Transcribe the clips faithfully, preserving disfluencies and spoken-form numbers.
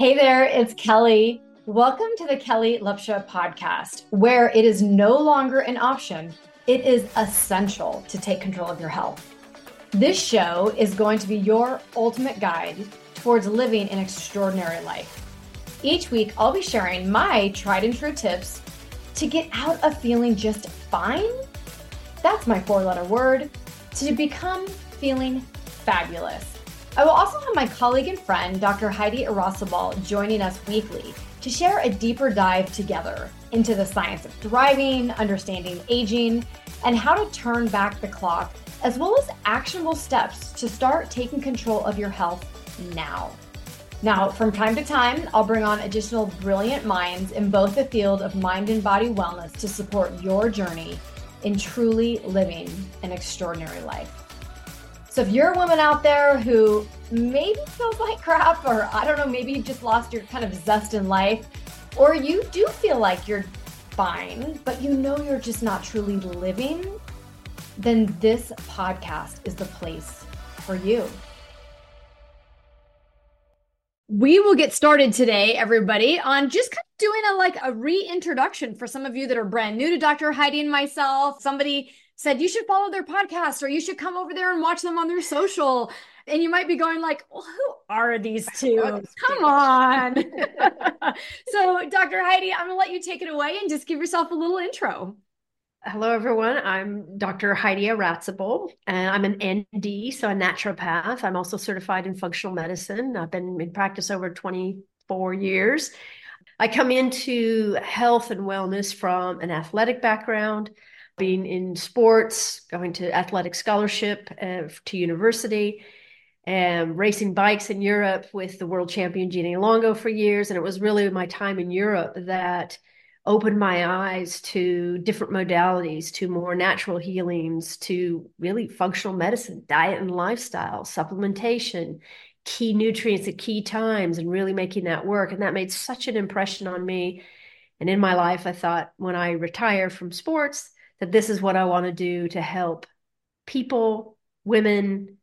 Hey there, it's Kelly. Welcome to the Kelly Lupsha podcast, where it is no longer an option. It is essential to take control of your health. This show is going to be your ultimate guide towards living an extraordinary life. Each week, I'll be sharing my tried and true tips to get out of feeling just fine. That's my four-letter word, to become feeling fabulous. I will also have my colleague and friend, Doctor Heidi Iratcabal, joining us weekly to share a deeper dive together into the science of thriving, understanding aging, and how to turn back the clock, as well as actionable steps to start taking control of your health now. Now, from time to time, I'll bring on additional brilliant minds in both the field of mind and body wellness to support your journey in truly living an extraordinary life. So if you're a woman out there who maybe feels like crap, or I don't know, maybe you've just lost your kind of zest in life, or you do feel like you're fine, but you know you're just not truly living, then this podcast is the place for you. We will get started today, everybody, on just kind of doing a like a reintroduction for some of you that are brand new to Doctor Heidi and myself. Somebody said, you should follow their podcast, or you should come over there and watch them on their social. And you might be going like, well, who are these two? Are these come two? on. So Doctor Heidi, I'm going to let you take it away and just give yourself a little intro. Hello, everyone. I'm Doctor Heidi Iratcabal, and I'm an N D, so a naturopath. I'm also certified in functional medicine. I've been in practice over twenty-four years. I come into health and wellness from an athletic background, being in sports, going to athletic scholarship uh, to university, and racing bikes in Europe with the world champion Jeannie Longo for years. And it was really my time in Europe that opened my eyes to different modalities, to more natural healings, to really functional medicine, diet and lifestyle, supplementation, key nutrients at key times, and really making that work. And that made such an impression on me. And in my life, I thought, when I retire from sports, that this is what I want to do to help people, women,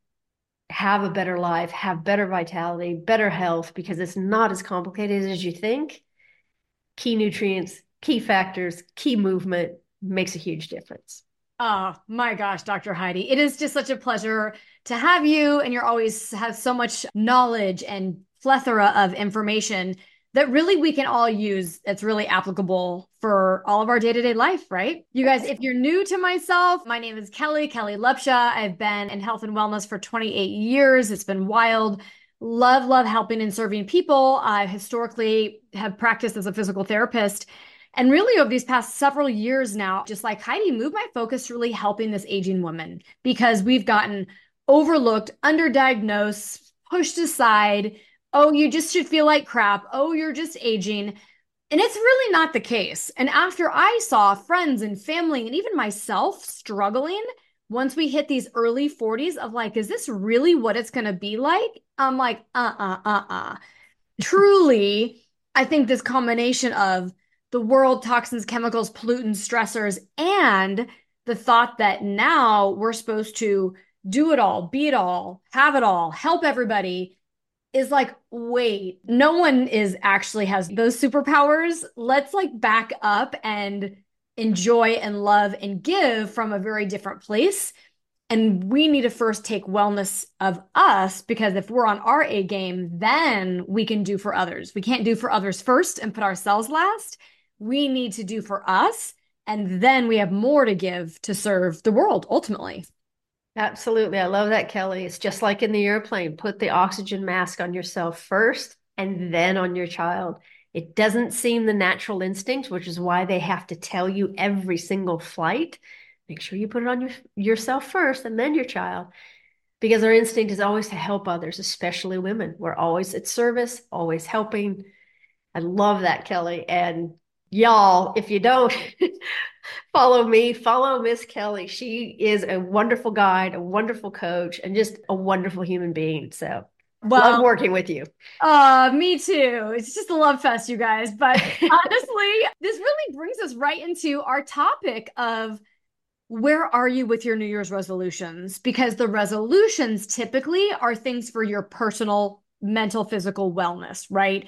have a better life, have better vitality, better health, because it's not as complicated as you think. Key nutrients, key factors, key movement makes a huge difference. Oh my gosh, Doctor Heidi, it is just such a pleasure to have you. And you're always have so much knowledge and plethora of information that really we can all use. It's really applicable for all of our day-to-day life, right? You guys, if you're new to myself, my name is Kelly, Kelly Lupsha. I've been in health and wellness for twenty-eight years. It's been wild. Love, love helping and serving people. I historically have practiced as a physical therapist. And really over these past several years now, just like Heidi, moved my focus to really helping this aging woman, because we've gotten overlooked, underdiagnosed, pushed aside. Oh, you just should feel like crap. Oh, you're just aging. And it's really not the case. And after I saw friends and family and even myself struggling, once we hit these early forties of like, is this really what it's going to be like? I'm like, uh-uh, uh-uh. Truly, I think this combination of the world, toxins, chemicals, pollutants, stressors, and the thought that now we're supposed to do it all, be it all, have it all, help everybody, is like, wait, no one is actually has those superpowers. Let's like back up and enjoy and love and give from a very different place. And we need to first take wellness of us, because if we're on our A game, then we can do for others. We can't do for others first and put ourselves last. We need to do for us. And then we have more to give to serve the world ultimately. Absolutely. I love that, Kelly. It's just like in the airplane, put the oxygen mask on yourself first and then on your child. It doesn't seem the natural instinct, which is why they have to tell you every single flight, make sure you put it on your, yourself first and then your child, because our instinct is always to help others, especially women. We're always at service, always helping. I love that, Kelly. And y'all, if you don't follow me, follow Miss Kelly. She is a wonderful guide, a wonderful coach, and just a wonderful human being. So well, love working with you. Uh, me too. It's just a love fest, you guys. But honestly, this really brings us right into our topic of where are you with your New Year's resolutions? Because the resolutions typically are things for your personal mental, physical wellness, right?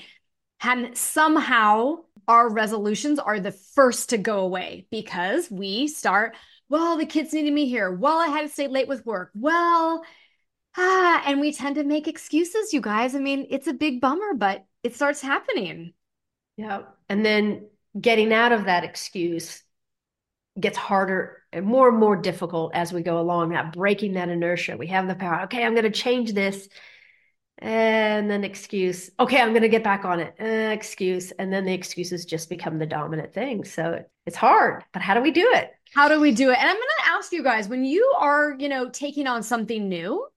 And somehow our resolutions are the first to go away because we start, well, the kids needed me here. Well, I had to stay late with work. Well, ah, and we tend to make excuses, you guys. I mean, it's a big bummer, but it starts happening. Yeah. And then getting out of that excuse gets harder and more and more difficult as we go along, not breaking that inertia. We have the power. Okay, I'm going to change this. And then excuse. Okay, I'm going to get back on it. Uh, excuse. And then the excuses just become the dominant thing. So it's hard, but how do we do it? How do we do it? And I'm going to ask you guys, when you are, you know, taking on something new,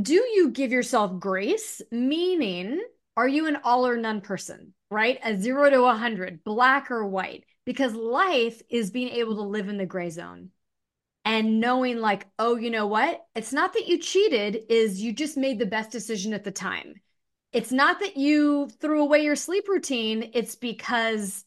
do you give yourself grace? Meaning, are you an all or none person, right? A zero to a hundred, black or white, because life is being able to live in the gray zone. And knowing like, oh, you know what? It's not that you cheated, is you just made the best decision at the time. It's not that you threw away your sleep routine. It's because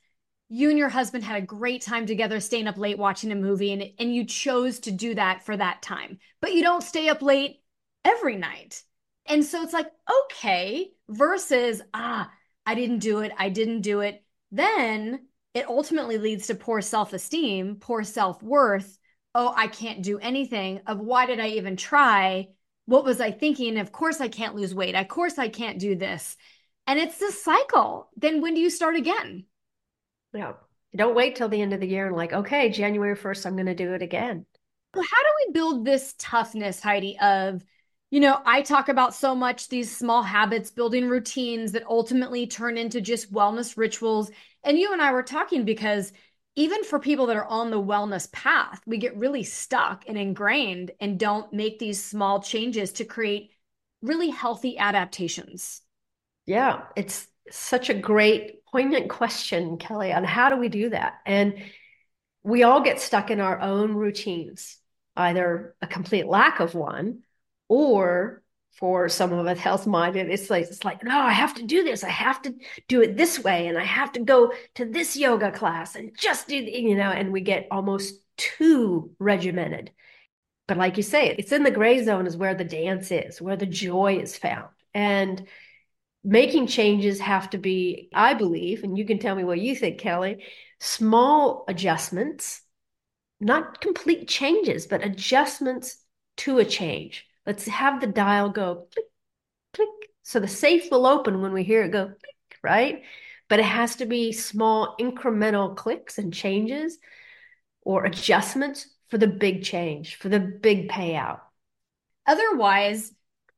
you and your husband had a great time together, staying up late, watching a movie, and, and you chose to do that for that time. But you don't stay up late every night. And so it's like, okay, versus, ah, I didn't do it. I didn't do it. Then it ultimately leads to poor self-esteem, poor self-worth. Oh, I can't do anything, of why did I even try? What was I thinking? Of course I can't lose weight. Of course I can't do this. And it's this cycle. Then when do you start again? Yeah. Don't wait till the end of the year and like, okay, January first, I'm going to do it again. Well, how do we build this toughness, Heidi, of, you know, I talk about so much these small habits, building routines that ultimately turn into just wellness rituals. And you and I were talking because even for people that are on the wellness path, we get really stuck and ingrained and don't make these small changes to create really healthy adaptations. Yeah, it's such a great, poignant question, Kelly, on how do we do that? And we all get stuck in our own routines, either a complete lack of one, or for some of us health-minded, it's like, it's like, no, I have to do this. I have to do it this way. And I have to go to this yoga class and just do, the, you know, and we get almost too regimented. But like you say, it's in the gray zone is where the dance is, where the joy is found. And making changes have to be, I believe, and you can tell me what you think, Kelly, small adjustments, not complete changes, but adjustments to a change. Let's have the dial go click, click. So the safe will open when we hear it go click, right? But it has to be small incremental clicks and changes or adjustments for the big change, for the big payout. Otherwise,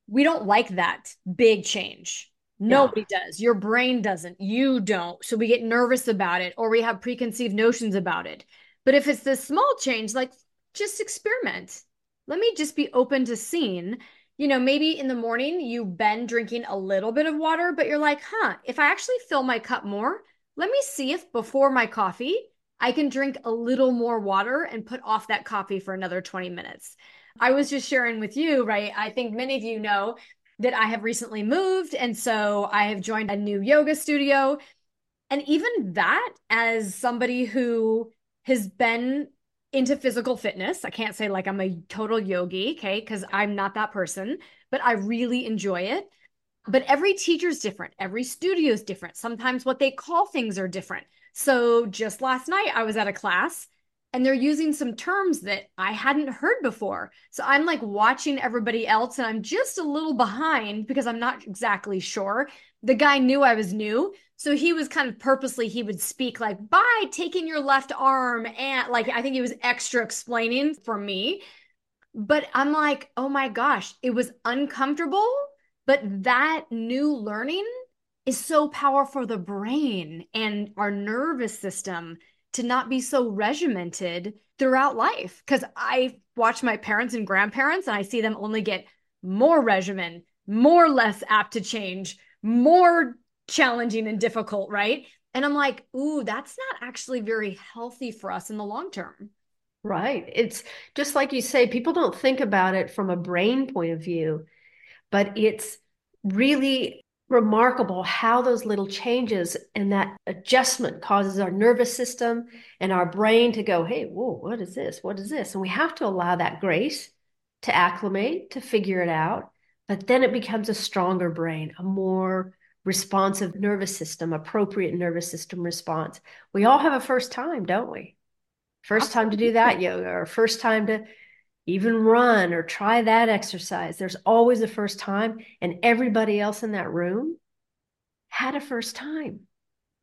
we don't like that big change. Nobody yeah. does. Your brain doesn't. You don't. So we get nervous about it or we have preconceived notions about it. But if it's this small change, like just experiment. Let me just be open to seeing, you know, maybe in the morning you've been drinking a little bit of water, but you're like, huh, if I actually fill my cup more, let me see if before my coffee, I can drink a little more water and put off that coffee for another twenty minutes. I was just sharing with you, right? I think many of you know that I have recently moved. And so I have joined a new yoga studio. And even that, as somebody who has been into physical fitness. I can't say like I'm a total yogi, okay, because I'm not that person, but I really enjoy it. But every teacher's different. Every studio is different. Sometimes what they call things are different. So just last night I was at a class and they're using some terms that I hadn't heard before. So I'm like watching everybody else and I'm just a little behind because I'm not exactly sure. The guy knew I was new. So he was kind of purposely, he would speak like, by taking your left arm. And like, I think he was extra explaining for me, but I'm like, oh my gosh, it was uncomfortable. But that new learning is so powerful for the brain and our nervous system to not be so regimented throughout life. Cause I watch my parents and grandparents and I see them only get more regimen, more less apt to change, more challenging and difficult, right? And I'm like, ooh, that's not actually very healthy for us in the long term. Right. It's just like you say, people don't think about it from a brain point of view, but it's really remarkable how those little changes and that adjustment causes our nervous system and our brain to go, hey, whoa, what is this? What is this? And we have to allow that grace to acclimate, to figure it out. But then it becomes a stronger brain, a more responsive nervous system, appropriate nervous system response. We all have a first time, don't we? First time to do that yoga, or first time to even run or try that exercise. There's always a first time, and everybody else in that room had a first time.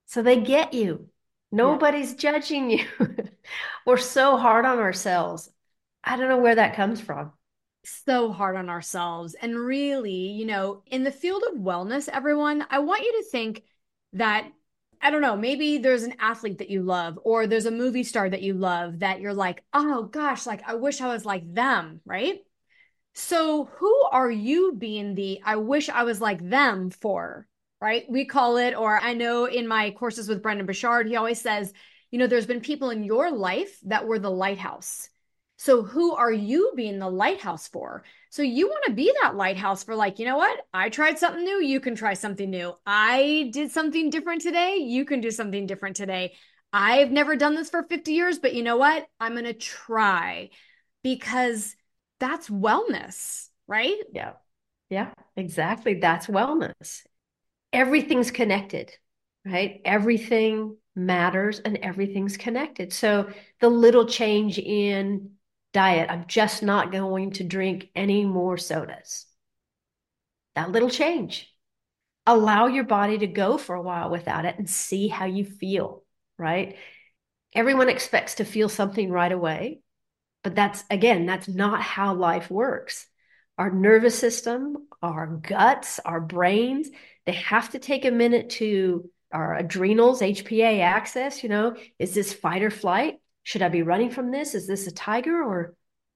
So they get you. Nobody's yeah. judging you. We're so hard on ourselves. I don't know where that comes from. So hard on ourselves. And really, you know, in the field of wellness, everyone, I want you to think that, I don't know, maybe there's an athlete that you love, or there's a movie star that you love that you're like, oh gosh, like I wish I was like them, right? So who are you being the, I wish I was like them for, right? We call it, or I know in my courses with Brendan Burchard, he always says, you know, there's been people in your life that were the lighthouse. So who are you being the lighthouse for? So you want to be that lighthouse for, like, you know what? I tried something new. You can try something new. I did something different today. You can do something different today. I've never done this for fifty years, but you know what? I'm going to try, because that's wellness, right? Yeah. Yeah, exactly. That's wellness. Everything's connected, right? Everything matters and everything's connected. So the little change in diet, I'm just not going to drink any more sodas. That little change. Allow your body to go for a while without it and see how you feel, right? Everyone expects to feel something right away, but that's, again, that's not how life works. Our nervous system, our guts, our brains, they have to take a minute to, our adrenals, H P A axis, you know, is this fight or flight? Should I be running from this? Is this a tiger, or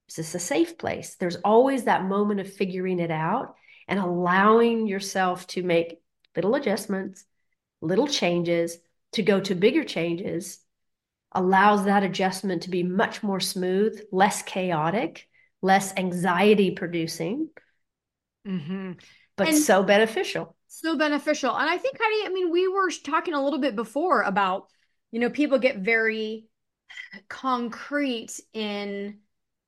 is this a safe place? There's always that moment of figuring it out and allowing yourself to make little adjustments, little changes to go to bigger changes, allows that adjustment to be much more smooth, less chaotic, less anxiety producing, mm-hmm. but and so beneficial. So beneficial. And I think, Heidi, I mean, we were talking a little bit before about, you know, people get very concrete in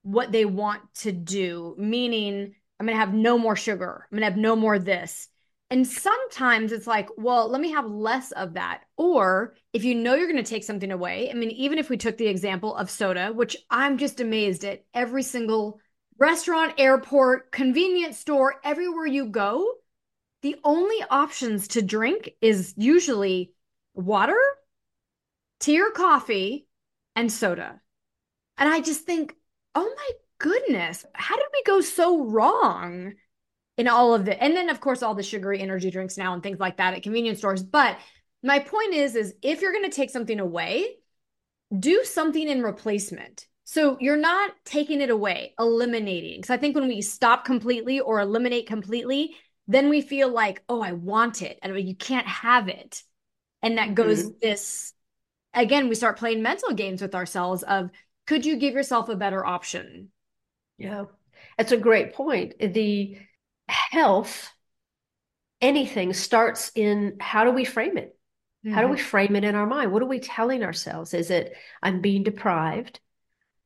what they want to do, meaning I'm going to have no more sugar. I'm going to have no more this. And sometimes it's like, well, let me have less of that. Or if you know you're going to take something away, I mean, even if we took the example of soda, which I'm just amazed at, every single restaurant, airport, convenience store, everywhere you go, the only options to drink is usually water, tea or coffee, and soda. And I just think, oh my goodness, how did we go so wrong in all of the, and then of course, all the sugary energy drinks now and things like that at convenience stores. But my point is, is if you're going to take something away, do something in replacement. So you're not taking it away, eliminating. Because I think when we stop completely or eliminate completely, then we feel like, oh, I want it. And you can't have it. And that goes mm-hmm. this Again, we start playing mental games with ourselves of, could you give yourself a better option? Yeah, that's a great point. The health, anything starts in, how do we frame it? Mm-hmm. How do we frame it in our mind? What are we telling ourselves? Is it, I'm being deprived?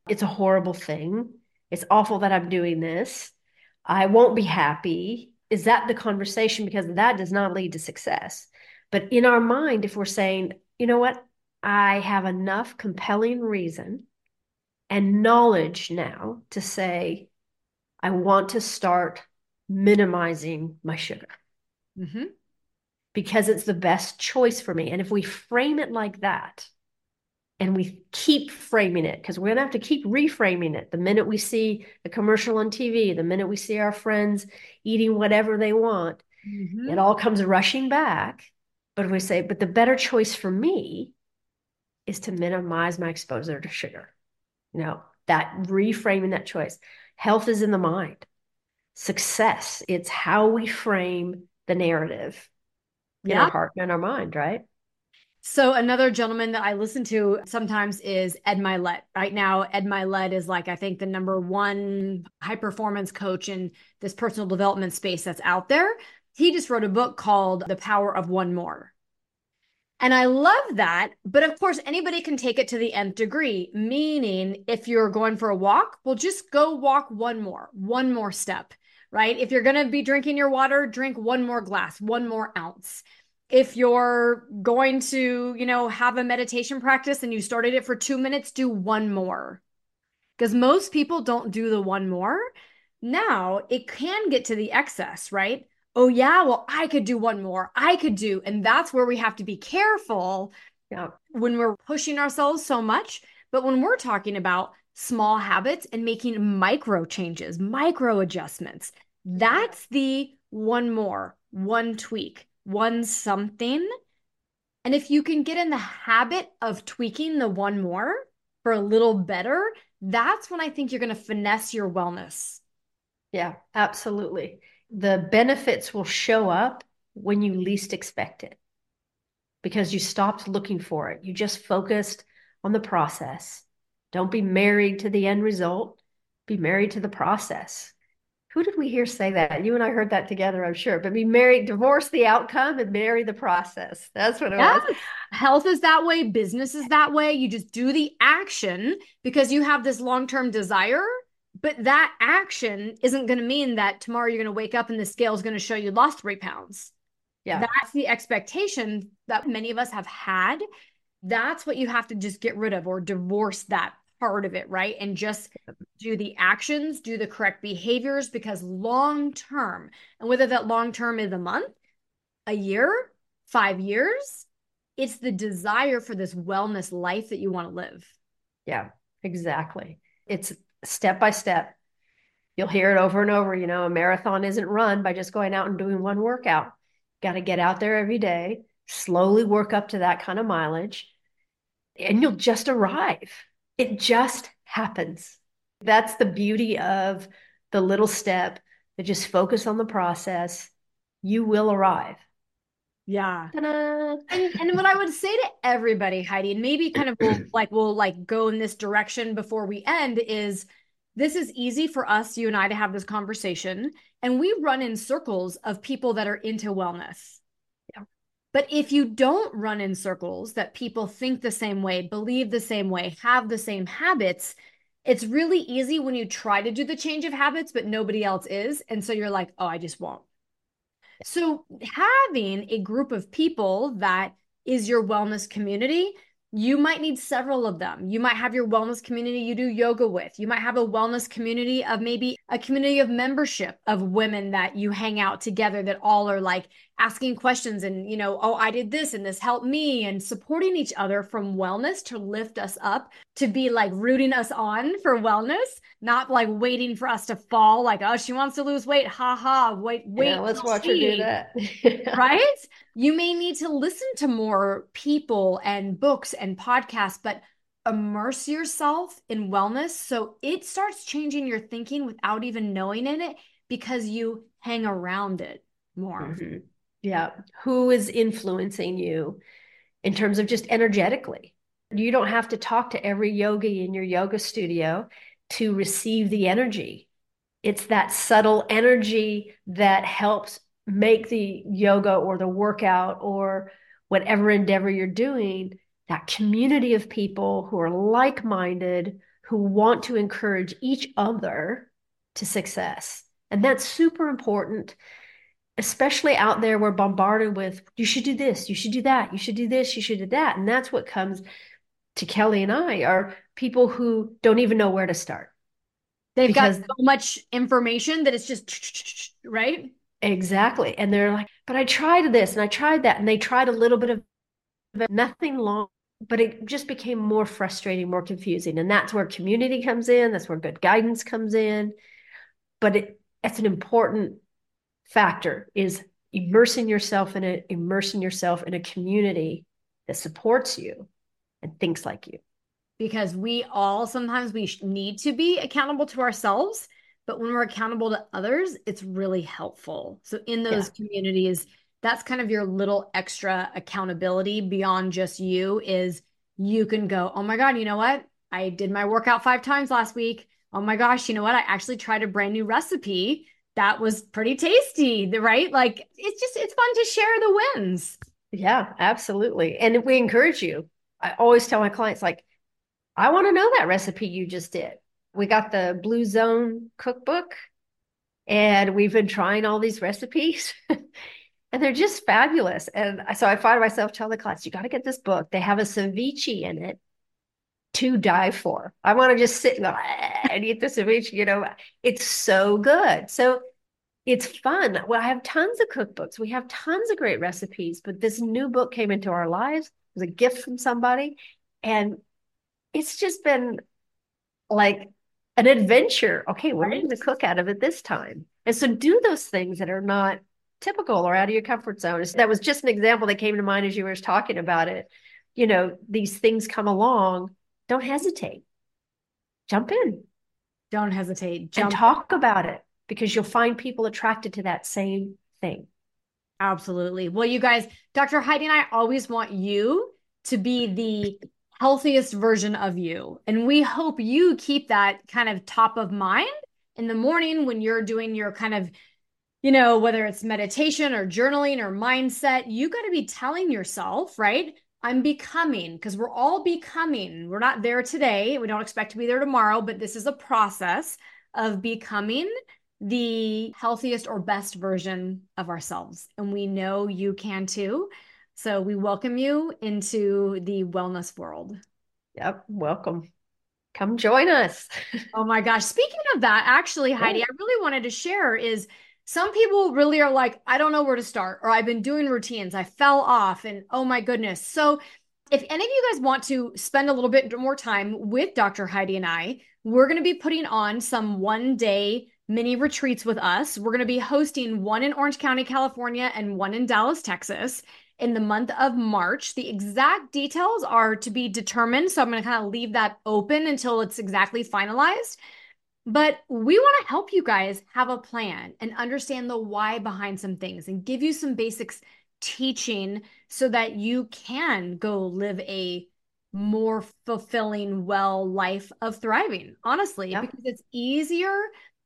It's a horrible thing. It's awful that I'm doing this. I won't be happy. Is that the conversation? Because that does not lead to success. But in our mind, if we're saying, you know what? I have enough compelling reason and knowledge now to say, I want to start minimizing my sugar mm-hmm. because it's the best choice for me. And if we frame it like that, and we keep framing it, because we're going to have to keep reframing it. The minute we see a commercial on T V, the minute we see our friends eating whatever they want, mm-hmm. it all comes rushing back. But we say, but the better choice for me is to minimize my exposure to sugar. You know, that reframing that choice. Health is in the mind. Success, it's how we frame the narrative yeah. in our heart and in our mind, right? So another gentleman that I listen to sometimes is Ed Mylett. Right now, Ed Mylett is like, I think, the number one high-performance coach in this personal development space that's out there. He just wrote a book called The Power of One More. And I love that. But of course, anybody can take it to the nth degree, meaning if you're going for a walk, well, just go walk one more, one more step. right? If you're going to be drinking your water, drink one more glass, one more ounce. If you're going to, you know, have a meditation practice and you started it for two minutes, do one more. Because most people don't do the one more. Now it can get to the excess, right? Oh yeah, well, I could do one more. I could do. And that's where we have to be careful yeah. when we're pushing ourselves so much. But when we're talking about small habits and making micro changes, micro adjustments, that's the one more, one tweak, one something. And if you can get in the habit of tweaking the one more for a little better, that's when I think you're going to finesse your wellness. Yeah, absolutely. The benefits will show up when you least expect it because you stopped looking for it. You just focused on the process. Don't be married to the end result. Be married to the process. Who did we hear say that? You and I heard that together, I'm sure. But be married, divorce the outcome and marry the process. That's what it yes. was. Health is that way. Business is that way. You just do the action because you have this long-term desire, but that action isn't going to mean that tomorrow you're going to wake up and the scale is going to show you lost three pounds. Yeah. That's the expectation that many of us have had. That's what you have to just get rid of or divorce that part of it, right? And just do the actions, do the correct behaviors, because long-term, and whether that long-term is a month, a year, five years, it's the desire for this wellness life that you want to live. Yeah, exactly. It's step-by-step. You'll hear it over and over. You know, a marathon isn't run by just going out and doing one workout. Got to get out there every day, slowly work up to that kind of mileage, and you'll just arrive. It just happens. That's the beauty of the little step, that just focus on the process. You will arrive. Yeah. Ta-da. And, and what I would say to everybody, Heidi, and maybe kind of we'll, like we'll like go in this direction before we end, is this is easy for us, you and I, to have this conversation. And we run in circles of people that are into wellness. But if you don't run in circles that people think the same way, believe the same way, have the same habits, it's really easy when you try to do the change of habits, but nobody else is. And so you're like, oh, I just won't. So having a group of people that is your wellness community, you might need several of them. You might have your wellness community you do yoga with. You might have a wellness community of maybe a community of membership of women that you hang out together that all are like asking questions and, you know, oh, I did this and this helped me, and supporting each other from wellness to lift us up, to be like rooting us on for wellness, not like waiting for us to fall like, oh, she wants to lose weight. Ha ha. Wait, wait. Yeah, let's watch her do that. Right? You may need to listen to more people and books and podcasts, but immerse yourself in wellness. So it starts changing your thinking without even knowing in it because you hang around it more. Mm-hmm. Yeah. Who is influencing you in terms of just energetically? You don't have to talk to every yogi in your yoga studio to receive the energy. It's that subtle energy that helps make the yoga or the workout or whatever endeavor you're doing, that community of people who are like-minded, who want to encourage each other to success. And that's super important, especially out there. We're bombarded with, you should do this, you should do that, you should do this, you should do that. And that's what comes to Kelly and I, are people who don't even know where to start. They've got so much information that it's just, right? Exactly. And they're like, but I tried this and I tried that. And they tried a little bit of nothing long, but it just became more frustrating, more confusing. And that's where community comes in. That's where good guidance comes in. But it, it's an important factor, is immersing yourself in it, immersing yourself in a community that supports you and thinks like you. Because we all, sometimes we need to be accountable to ourselves, but when we're accountable to others, it's really helpful. So in those yeah. communities, that's kind of your little extra accountability beyond just you, is you can go, oh my God, you know what? I did my workout five times last week. Oh my gosh, you know what? I actually tried a brand new recipe that was pretty tasty, right? Like, it's just, it's fun to share the wins. Yeah, absolutely. And we encourage you. I always tell my clients, like, I want to know that recipe you just did. We got the Blue Zone cookbook. And we've been trying all these recipes and they're just fabulous. And so I find myself telling the class, you got to get this book. They have a ceviche in it to die for. I want to just sit and, go, and eat the ceviche, you know, it's so good. So it's fun. Well, I have tons of cookbooks. We have tons of great recipes, but this new book came into our lives. It was a gift from somebody. And it's just been like an adventure. Okay, we're going to cook out of it this time. And so do those things that are not typical or out of your comfort zone. So that was just an example that came to mind as you were talking about it. You know, these things come along. Don't hesitate. Jump in. Don't hesitate. Jump and talk about it because you'll find people attracted to that same thing. Absolutely. Well, you guys, Doctor Heidi and I always want you to be the healthiest version of you. And we hope you keep that kind of top of mind in the morning when you're doing your kind of, you know, whether it's meditation or journaling or mindset, you got to be telling yourself, right? I'm becoming, because we're all becoming. We're not there today. We don't expect to be there tomorrow, but this is a process of becoming the healthiest or best version of ourselves. And we know you can too. So we welcome you into the wellness world. Yep. Welcome. Come join us. Oh my gosh. Speaking of that, actually, Heidi, I really wanted to share is some people really are like, I don't know where to start, or I've been doing routines. I fell off and oh my goodness. So if any of you guys want to spend a little bit more time with Doctor Heidi and I, we're going to be putting on some one day mini retreats with us. We're going to be hosting one in Orange County, California, and one in Dallas, Texas, in the month of March. The exact details are to be determined. So I'm going to kind of leave that open until it's exactly finalized. But we want to help you guys have a plan and understand the why behind some things and give you some basics teaching so that you can go live a more fulfilling, well life of thriving, honestly, yeah. Because it's easier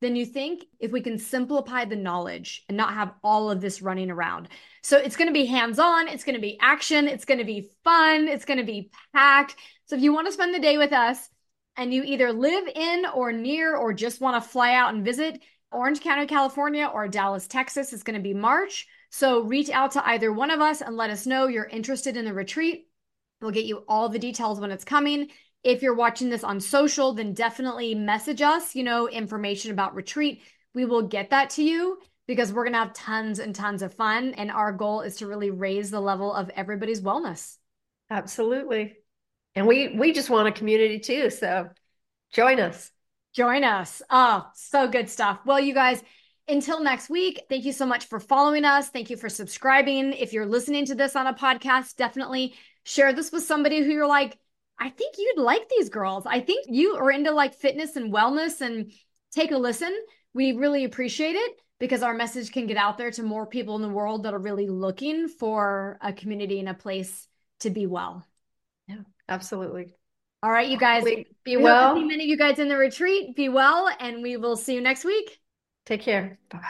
than you think if we can simplify the knowledge and not have all of this running around. So it's going to be hands-on, it's going to be action, it's going to be fun, it's going to be packed. So if you want to spend the day with us and you either live in or near or just want to fly out and visit Orange County, California or Dallas, Texas, it's going to be March. So reach out to either one of us and let us know you're interested in the retreat. We'll get you all the details when it's coming. If you're watching this on social, then definitely message us, you know, information about retreat. We will get that to you because we're going to have tons and tons of fun. And our goal is to really raise the level of everybody's wellness. Absolutely. And we, we just want a community too. So join us. Join us. Oh, so good stuff. Well, you guys, until next week, thank you so much for following us. Thank you for subscribing. If you're listening to this on a podcast, definitely share this with somebody who you're like, I think you'd like these girls. I think you are into like fitness and wellness, and take a listen. We really appreciate it because our message can get out there to more people in the world that are really looking for a community and a place to be well. Yeah, absolutely. All right, you guys. Be we well. Hope to see many of you guys in the retreat. Be well, and we will see you next week. Take care. Bye-bye.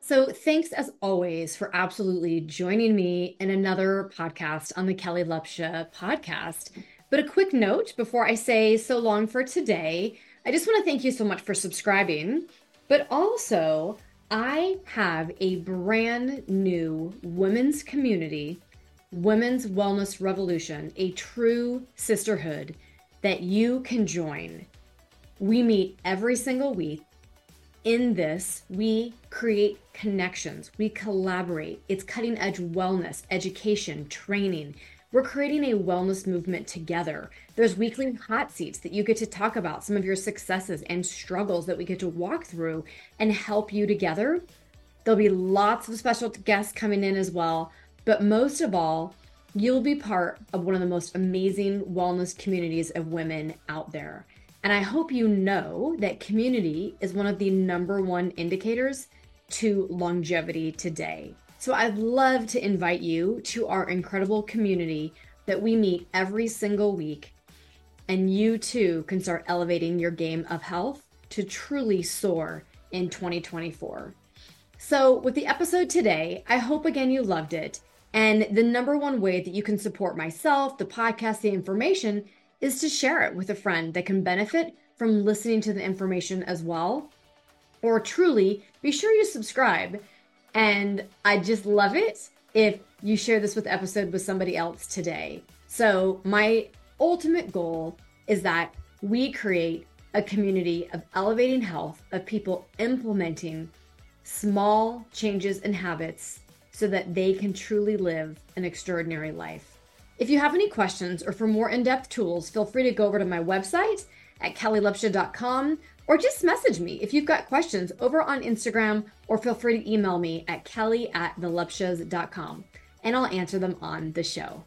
So thanks as always for absolutely joining me in another podcast on the Kelly Lupsha podcast. But a quick note before I say so long for today, I just want to thank you so much for subscribing, but also I have a brand new women's community, Women's Wellness Revolution, a true sisterhood that you can join. We meet every single week. In this, we create connections, we collaborate. It's cutting edge wellness, education, training. We're creating a wellness movement together. There's weekly hot seats that you get to talk about, some of your successes and struggles that we get to walk through and help you together. There'll be lots of special guests coming in as well. But most of all, you'll be part of one of the most amazing wellness communities of women out there. And I hope you know that community is one of the number one indicators to longevity today. So I'd love to invite you to our incredible community that we meet every single week, and you too can start elevating your game of health to truly soar in twenty twenty-four. So with the episode today, I hope again you loved it. And the number one way that you can support myself, the podcast, the information is to share it with a friend that can benefit from listening to the information as well. for Truly, be sure you subscribe. And I just love it if you share this with episode with somebody else today. So my ultimate goal is that we create a community of elevating health, of people implementing small changes and habits so that they can truly live an extraordinary life. If you have any questions or for more in-depth tools, feel free to go over to my website at kelly lupsha dot com or just message me if you've got questions over on Instagram, or feel free to email me at kelly at the lupshas dot com and I'll answer them on the show.